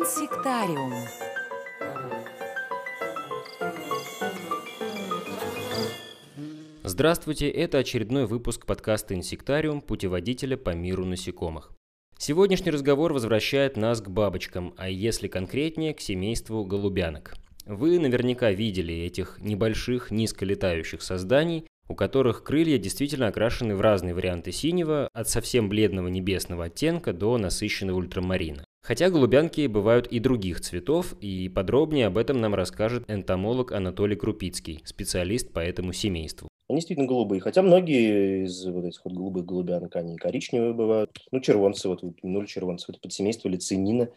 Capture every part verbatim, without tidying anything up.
Инсектариум. Здравствуйте, это очередной выпуск подкаста «Инсектариум» путеводителя по миру насекомых. Сегодняшний разговор возвращает нас к бабочкам, а если конкретнее, к семейству голубянок. Вы наверняка видели этих небольших низколетающих созданий, у которых крылья действительно окрашены в разные варианты синего, от совсем бледного небесного оттенка до насыщенного ультрамарина. Хотя голубянки бывают и других цветов, и подробнее об этом нам расскажет энтомолог Анатолий Крупицкий, специалист по этому семейству. Они действительно голубые, хотя многие из вот этих вот голубых голубянок, они коричневые бывают. Ну, червонцы, вот нуль червонцев, это подсемейство лецинина.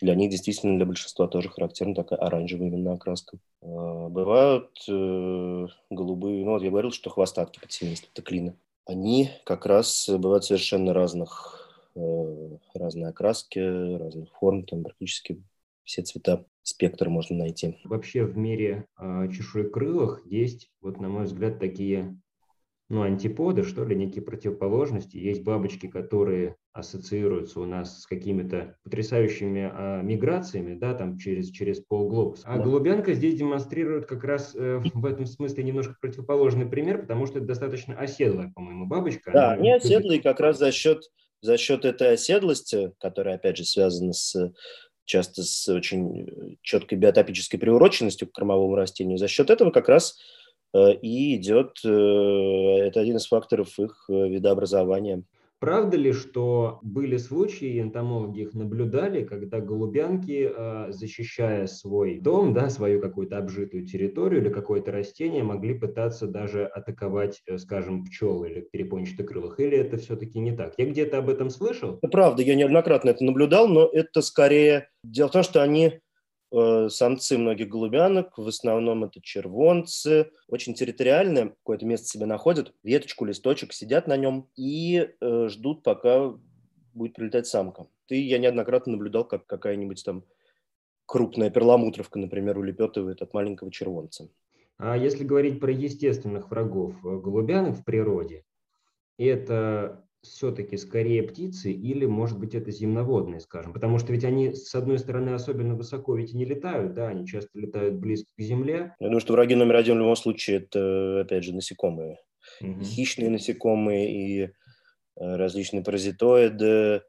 Для них действительно, для большинства тоже характерна такая оранжевая именно окраска. Бывают э, голубые, ну вот я говорил, что хвостатки подсемейства, это клина. Они как раз бывают совершенно разных, э, разной окраски, разных форм, там практически все цвета. Спектр можно найти. Вообще в мире э, чешуекрылых есть, вот на мой взгляд, такие ну, антиподы, что ли, некие противоположности. Есть бабочки, которые ассоциируются у нас с какими-то потрясающими э, миграциями, да, там через, через полглобуса. А да. Голубянка здесь демонстрирует как раз э, в этом смысле немножко противоположный пример, потому что это достаточно оседлая, по-моему, бабочка. Да, они оседлые как раз за счет, за счет этой оседлости, которая, опять же, связана с... часто с очень четкой биотопической приуроченностью к кормовому растению. За счет этого как раз и идет, это один из факторов их видообразования. Правда ли, что были случаи, энтомологи их наблюдали, когда голубянки, защищая свой дом, да, свою какую-то обжитую территорию или какое-то растение, могли пытаться даже атаковать, скажем, пчел или перепончатокрылых? Или это все-таки не так? Я где-то об этом слышал? Правда, я неоднократно это наблюдал, но это скорее... Дело в том, что они... самцы многих голубянок, в основном это червонцы, очень территориальные, какое-то место себе находят, веточку, листочек, сидят на нем и э, ждут, пока будет прилетать самка. И я неоднократно наблюдал, как какая-нибудь там крупная перламутровка, например, улепетывает от маленького червонца. А если говорить про естественных врагов голубянок в природе, это... все-таки скорее птицы или, может быть, это земноводные, скажем. Потому что ведь они, с одной стороны, особенно высоко ведь и не летают, да, они часто летают близко к земле. Я думаю, что враги номер один в любом случае это, опять же, насекомые. Угу. Хищные насекомые и различные паразитоиды,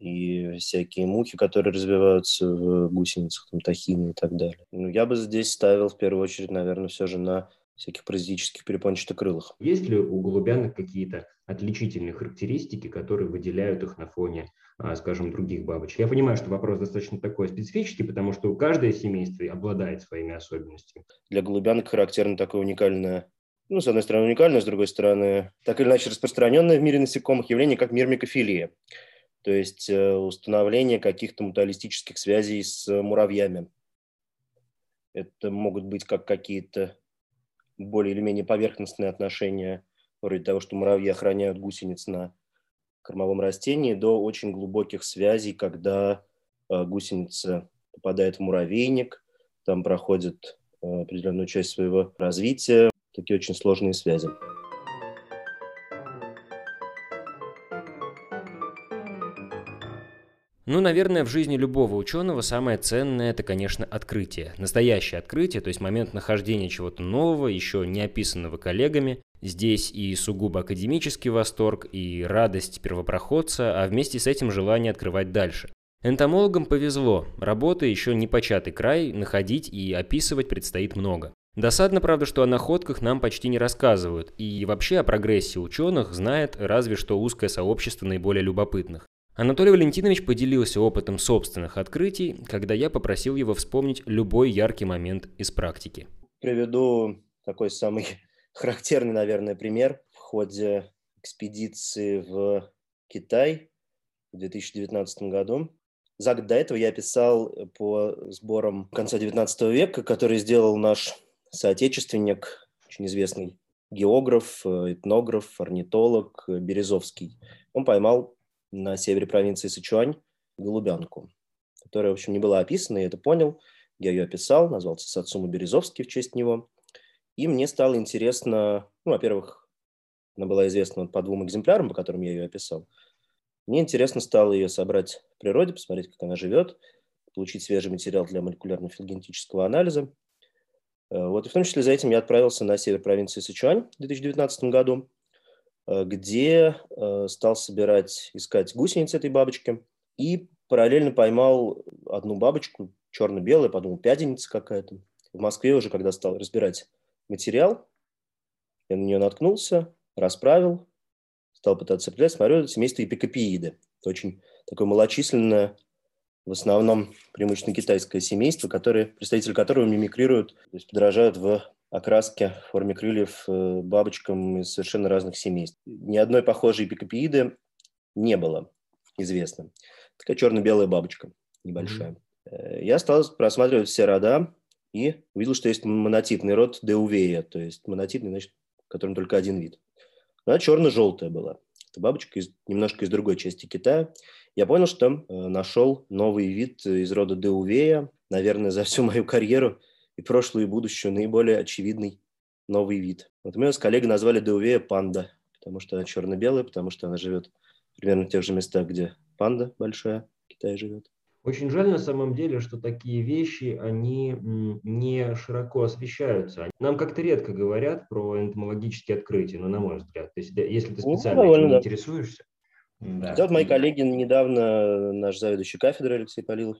и всякие мухи, которые развиваются в гусеницах, там, тахины и так далее. Ну, я бы здесь ставил, в первую очередь, наверное, все же на всяких паразитических перепончатокрылых. Есть ли у голубянок какие-то отличительные характеристики, которые выделяют их на фоне, скажем, других бабочек? Я понимаю, что вопрос достаточно такой специфический, потому что каждое семейство обладает своими особенностями. Для голубянок характерно такое уникальное, ну, с одной стороны уникальное, с другой стороны, так или иначе распространенное в мире насекомых явление, как мирмикофилия. То есть установление каких-то мутуалистических связей с муравьями. Это могут быть как какие-то более или менее поверхностные отношения, вроде того, что муравьи охраняют гусениц на кормовом растении, до очень глубоких связей, когда э, гусеница попадает в муравейник, там проходит э, определенную часть своего развития. Такие очень сложные связи. Ну, наверное, в жизни любого ученого самое ценное – это, конечно, открытие. Настоящее открытие, то есть момент нахождения чего-то нового, еще не описанного коллегами. Здесь и сугубо академический восторг, и радость первопроходца, а вместе с этим желание открывать дальше. Энтомологам повезло, работы еще не початый край, находить и описывать предстоит много. Досадно, правда, что о находках нам почти не рассказывают, и вообще о прогрессе ученых знает разве что узкое сообщество наиболее любопытных. Анатолий Валентинович поделился опытом собственных открытий, когда я попросил его вспомнить любой яркий момент из практики. Приведу такой самый характерный, наверное, пример. В ходе экспедиции в Китай в две тысячи девятнадцатом году. За год до этого я писал по сборам конца девятнадцатого века, который сделал наш соотечественник, очень известный географ, этнограф, орнитолог Березовский. Он поймал на севере провинции Сычуань голубянку, которая, в общем, не была описана, я это понял. Я ее описал, назвал Сацума Березовский в честь него. И мне стало интересно, ну, во-первых, она была известна по двум экземплярам, по которым я ее описал. Мне интересно стало ее собрать в природе, посмотреть, как она живет, получить свежий материал для молекулярно-филогенетического анализа. Вот, и в том числе за этим я отправился на север провинции Сычуань в две тысячи девятнадцатом году, где стал собирать, искать гусениц этой бабочки и параллельно поймал одну бабочку, черно-белую, подумал, пяденица какая-то. В Москве уже, когда стал разбирать материал, я на нее наткнулся, расправил, стал пытаться цеплять, смотрю, это семейство эпикопииды. Это очень такое малочисленное, в основном преимущественно китайское семейство, которые, представители которого мимикрируют, то есть подражают в окраске, в форме крыльев бабочкам из совершенно разных семейств. Ни одной похожей эпикопииды не было известно. Такая черно-белая бабочка небольшая. Mm-hmm. Я стал просматривать все рода и увидел, что есть монотипный род Деувея, то есть монотипный, значит, в котором только один вид. Она черно-желтая была. Это бабочка из, немножко из другой части Китая. Я понял, что э, нашел новый вид из рода Деувея, наверное, за всю мою карьеру и прошлую, и будущую, наиболее очевидный новый вид. Вот мы с коллегой назвали Деувея панда, потому что она черно-белая, потому что она живет примерно в тех же местах, где панда большая в Китае живет. Очень жаль на самом деле, что такие вещи, они не широко освещаются. Нам как-то редко говорят про энтомологические открытия, ну, на мой взгляд. То есть, если ты специально ну, этим да. интересуешься. Да. Вот мои коллеги недавно, наш заведующий кафедрой Алексей Полилов,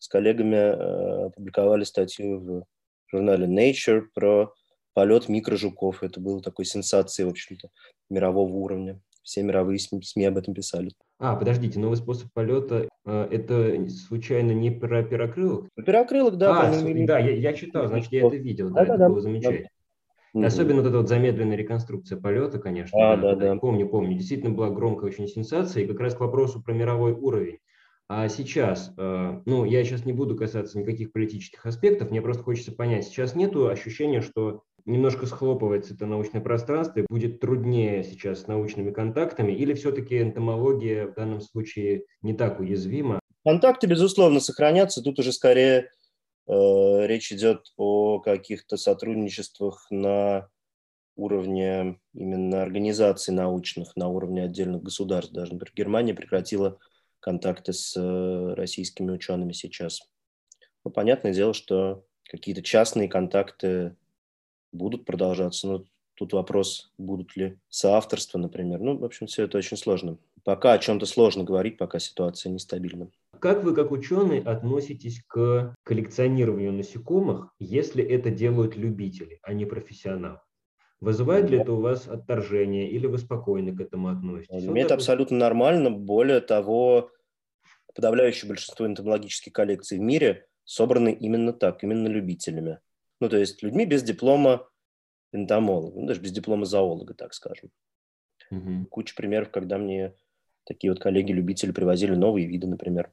с коллегами опубликовали статью в журнале Nature про полет микрожуков. Это было такой сенсацией, в общем-то, мирового уровня. Все мировые СМИ об этом писали. А, подождите, новый способ полета, это случайно не про перокрылок? Перокрылок, да. А, по- да, я, я читал, значит, я это видел, да, да, это да, было да, замечательно. Да. Особенно вот эта вот замедленная реконструкция полета, конечно. А, да, да, да. Помню, помню, действительно была громкая очень сенсация, и как раз к вопросу про мировой уровень. А сейчас, ну, я сейчас не буду касаться никаких политических аспектов, мне просто хочется понять, сейчас нету ощущения, что немножко схлопывается это научное пространство и будет труднее сейчас с научными контактами, или все-таки энтомология в данном случае не так уязвима? Контакты, безусловно, сохранятся. Тут уже скорее э, речь идет о каких-то сотрудничествах на уровне именно организаций научных, на уровне отдельных государств. Даже, например, Германия прекратила контакты с э, российскими учеными сейчас. Ну, понятное дело, что какие-то частные контакты будут продолжаться, но тут вопрос, будут ли соавторства, например. Ну, в общем, все это очень сложно. Пока о чем-то сложно говорить, пока ситуация нестабильна. Как вы, как ученый, относитесь к коллекционированию насекомых, если это делают любители, а не профессионалы? Вызывает ли это у вас отторжение или вы спокойно к этому относитесь? Мне это абсолютно нормально. Более того, подавляющее большинство энтомологических коллекций в мире собраны именно так, именно любителями. Ну, то есть людьми без диплома энтомолога, ну, даже без диплома зоолога, так скажем. Mm-hmm. Куча примеров, когда мне такие вот коллеги-любители привозили новые виды, например.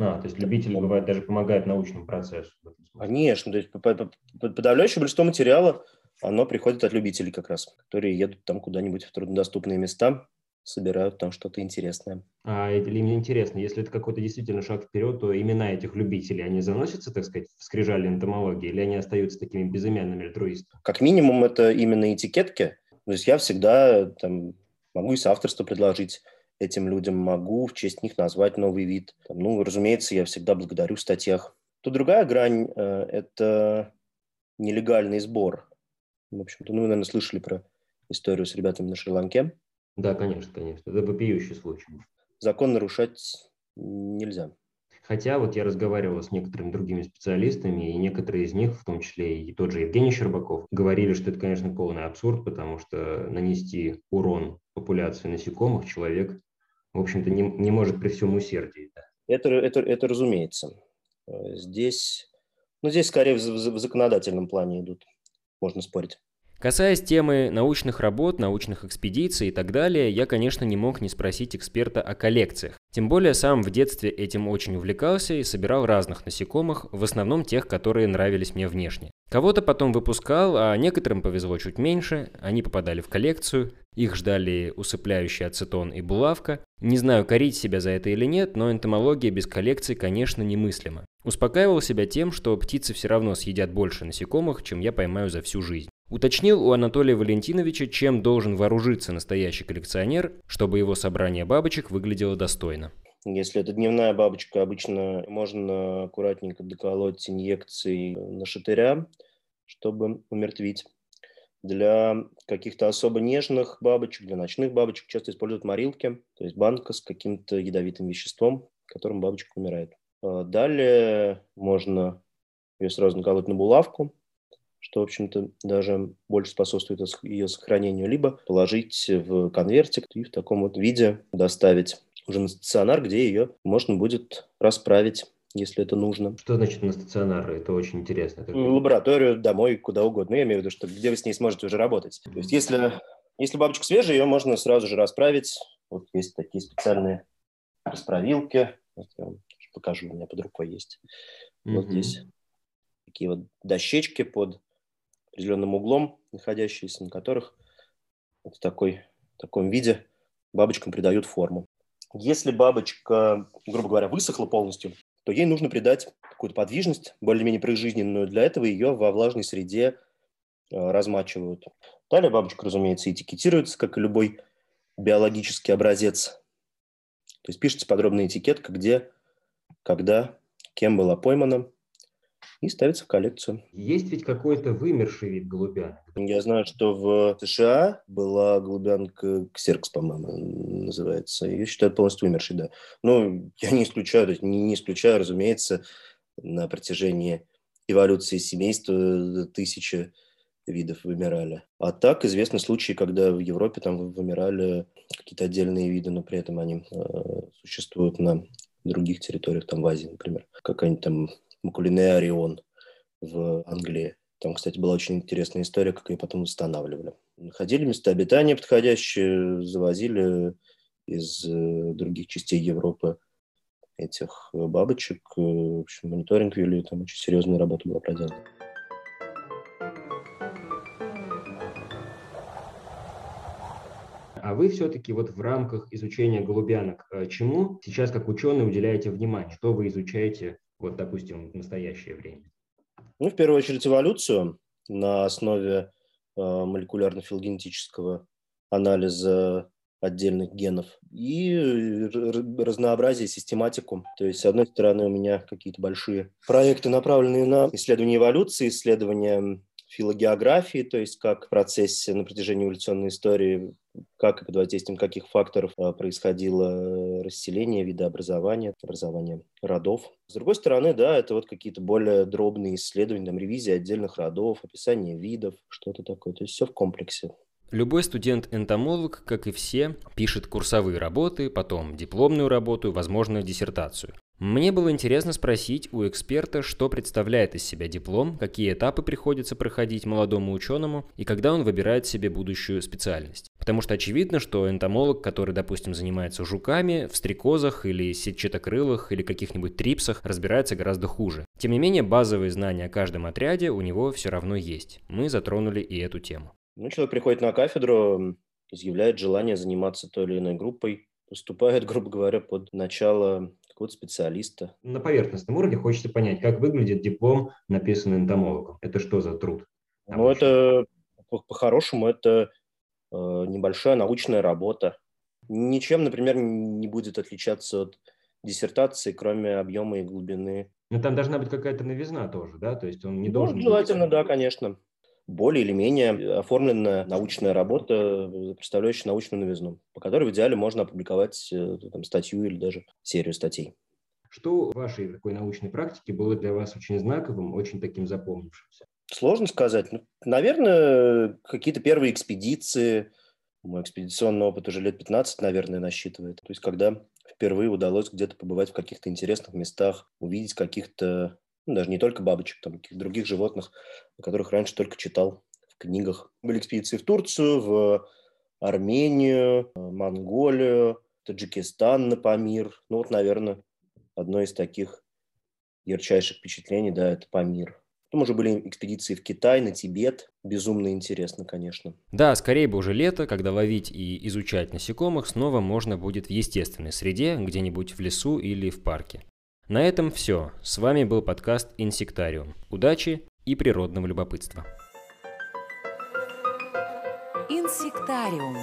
А, то есть любители, бывает, даже помогают научному процессу. Конечно, то есть подавляющее большинство материала, оно приходит от любителей как раз, которые едут там куда-нибудь в труднодоступные места, собирают там что-то интересное. А им интересно, если это какой-то действительно шаг вперед, то имена этих любителей, они заносятся, так сказать, в скрижали энтомологии, или они остаются такими безымянными альтруистами? Как минимум, это именно этикетки. То есть я всегда там, могу и соавторство предложить этим людям, могу в честь них назвать новый вид. Там, ну, разумеется, я всегда благодарю в статьях. То другая грань – это нелегальный сбор. В общем-то, ну, вы, наверное, слышали про историю с ребятами на Шри-Ланке. Да, конечно, конечно. Это вопиющий случай. Закон нарушать нельзя. Хотя вот я разговаривал с некоторыми другими специалистами, и некоторые из них, в том числе и тот же Евгений Щербаков, говорили, что это, конечно, полный абсурд, потому что нанести урон популяции насекомых человек, в общем-то, не, не может при всем усердии. Да. Это, это, это разумеется. Здесь, ну, здесь скорее в, в, в законодательном плане идут. Можно спорить. Касаясь темы научных работ, научных экспедиций и так далее, я, конечно, не мог не спросить эксперта о коллекциях. Тем более сам в детстве этим очень увлекался и собирал разных насекомых, в основном тех, которые нравились мне внешне. Кого-то потом выпускал, а некоторым повезло чуть меньше, они попадали в коллекцию, их ждали усыпляющий ацетон и булавка. Не знаю, корить себя за это или нет, но энтомология без коллекций, конечно, немыслима. Успокаивал себя тем, что птицы все равно съедят больше насекомых, чем я поймаю за всю жизнь. Уточнил у Анатолия Валентиновича, чем должен вооружиться настоящий коллекционер, чтобы его собрание бабочек выглядело достойно. Если это дневная бабочка, обычно можно аккуратненько доколоть инъекции на шатыря, чтобы умертвить. Для каких-то особо нежных бабочек, для ночных бабочек часто используют морилки, то есть банка с каким-то ядовитым веществом, которым бабочка умирает. Далее можно ее сразу наколоть на булавку, что, в общем-то, даже больше способствует ее сохранению, либо положить в конвертик и в таком вот виде доставить уже на стационар, где ее можно будет расправить, если это нужно. Что значит на стационар? Это очень интересно. Это... Лабораторию, домой, куда угодно. Я имею в виду, что где вы с ней сможете уже работать. То есть если, если бабочка свежая, ее можно сразу же расправить. Вот есть такие специальные расправилки. Вот я вам покажу, у меня под рукой есть. Mm-hmm. Вот здесь такие вот дощечки под определенным углом, находящиеся на которых вот в, такой, в таком виде бабочкам придают форму. Если бабочка, грубо говоря, высохла полностью, то ей нужно придать какую-то подвижность, более-менее прижизненную. Для этого ее во влажной среде э, размачивают. Далее бабочка, разумеется, этикетируется, как и любой биологический образец. То есть пишется подробная этикетка, где, когда, кем была поймана, и ставится в коллекцию. Есть ведь какой-то вымерший вид голубя? Я знаю, что в США была голубянка ксеркс, по-моему, называется. Ее считают полностью вымершей, да. Но я не исключаю, не, не исключаю, разумеется, на протяжении эволюции семейства тысячи видов вымирали. А так известны случаи, когда в Европе там вымирали какие-то отдельные виды, но при этом они э, существуют на других территориях, там в Азии, например. Какая-нибудь там Макулинея орион в Англии. Там, кстати, была очень интересная история, как ее потом восстанавливали. Находили места обитания подходящие, завозили из других частей Европы этих бабочек. В общем, мониторинг вели, там очень серьезная работа была проделана. А вы все-таки вот в рамках изучения голубянок чему сейчас, как ученые, уделяете внимание? Что вы изучаете, вот, допустим, в настоящее время? Ну, в первую очередь, эволюцию на основе э, молекулярно-филогенетического анализа отдельных генов и р- разнообразие, систематику. То есть, с одной стороны, у меня какие-то большие проекты, направленные на исследование эволюции, исследование филогеографии, то есть как в процессе на протяжении эволюционной истории, как и под воздействием каких факторов происходило расселение, видообразование, образование родов. С другой стороны, да, это вот какие-то более дробные исследования, там, ревизия отдельных родов, описание видов, что-то такое, то есть все в комплексе. Любой студент-энтомолог, как и все, пишет курсовые работы, потом дипломную работу, возможно, диссертацию. Мне было интересно спросить у эксперта, что представляет из себя диплом, какие этапы приходится проходить молодому ученому и когда он выбирает себе будущую специальность. Потому что очевидно, что энтомолог, который, допустим, занимается жуками, в стрекозах или сетчатокрылых или каких-нибудь трипсах, разбирается гораздо хуже. Тем не менее, базовые знания о каждом отряде у него все равно есть. Мы затронули и эту тему. Ну, человек приходит на кафедру, изъявляет желание заниматься той или иной группой, поступает, грубо говоря, под начало какого-то специалиста. На поверхностном уровне хочется понять, как выглядит диплом, написанный энтомологом. Это что за труд? Там ну, очень... это, по-хорошему, это э, небольшая научная работа. Ничем, например, не будет отличаться от диссертации, кроме объема и глубины. Но там должна быть какая-то новизна тоже, да? То есть он не должен... Ну, желательно, быть... да, конечно. Более или менее оформленная научная работа, представляющая научную новизну, по которой в идеале можно опубликовать там, статью или даже серию статей. Что в вашей такой научной практике было для вас очень знаковым, очень таким запомнившимся? Сложно сказать. Ну, наверное, какие-то первые экспедиции. Мой экспедиционный опыт уже лет пятнадцать, наверное, насчитывает. То есть когда впервые удалось где-то побывать в каких-то интересных местах, увидеть каких-то... Ну, даже не только бабочек, там каких-то других животных, о которых раньше только читал в книгах. Были экспедиции в Турцию, в Армению, Монголию, Таджикистан на Памир. Ну вот, наверное, одно из таких ярчайших впечатлений, да, это Памир. Потом уже были экспедиции в Китай, на Тибет. Безумно интересно, конечно. Да, скорее бы уже лето, когда ловить и изучать насекомых снова можно будет в естественной среде, где-нибудь в лесу или в парке. На этом все. С вами был подкаст «Инсектариум». Удачи и природного любопытства. «Инсектариум».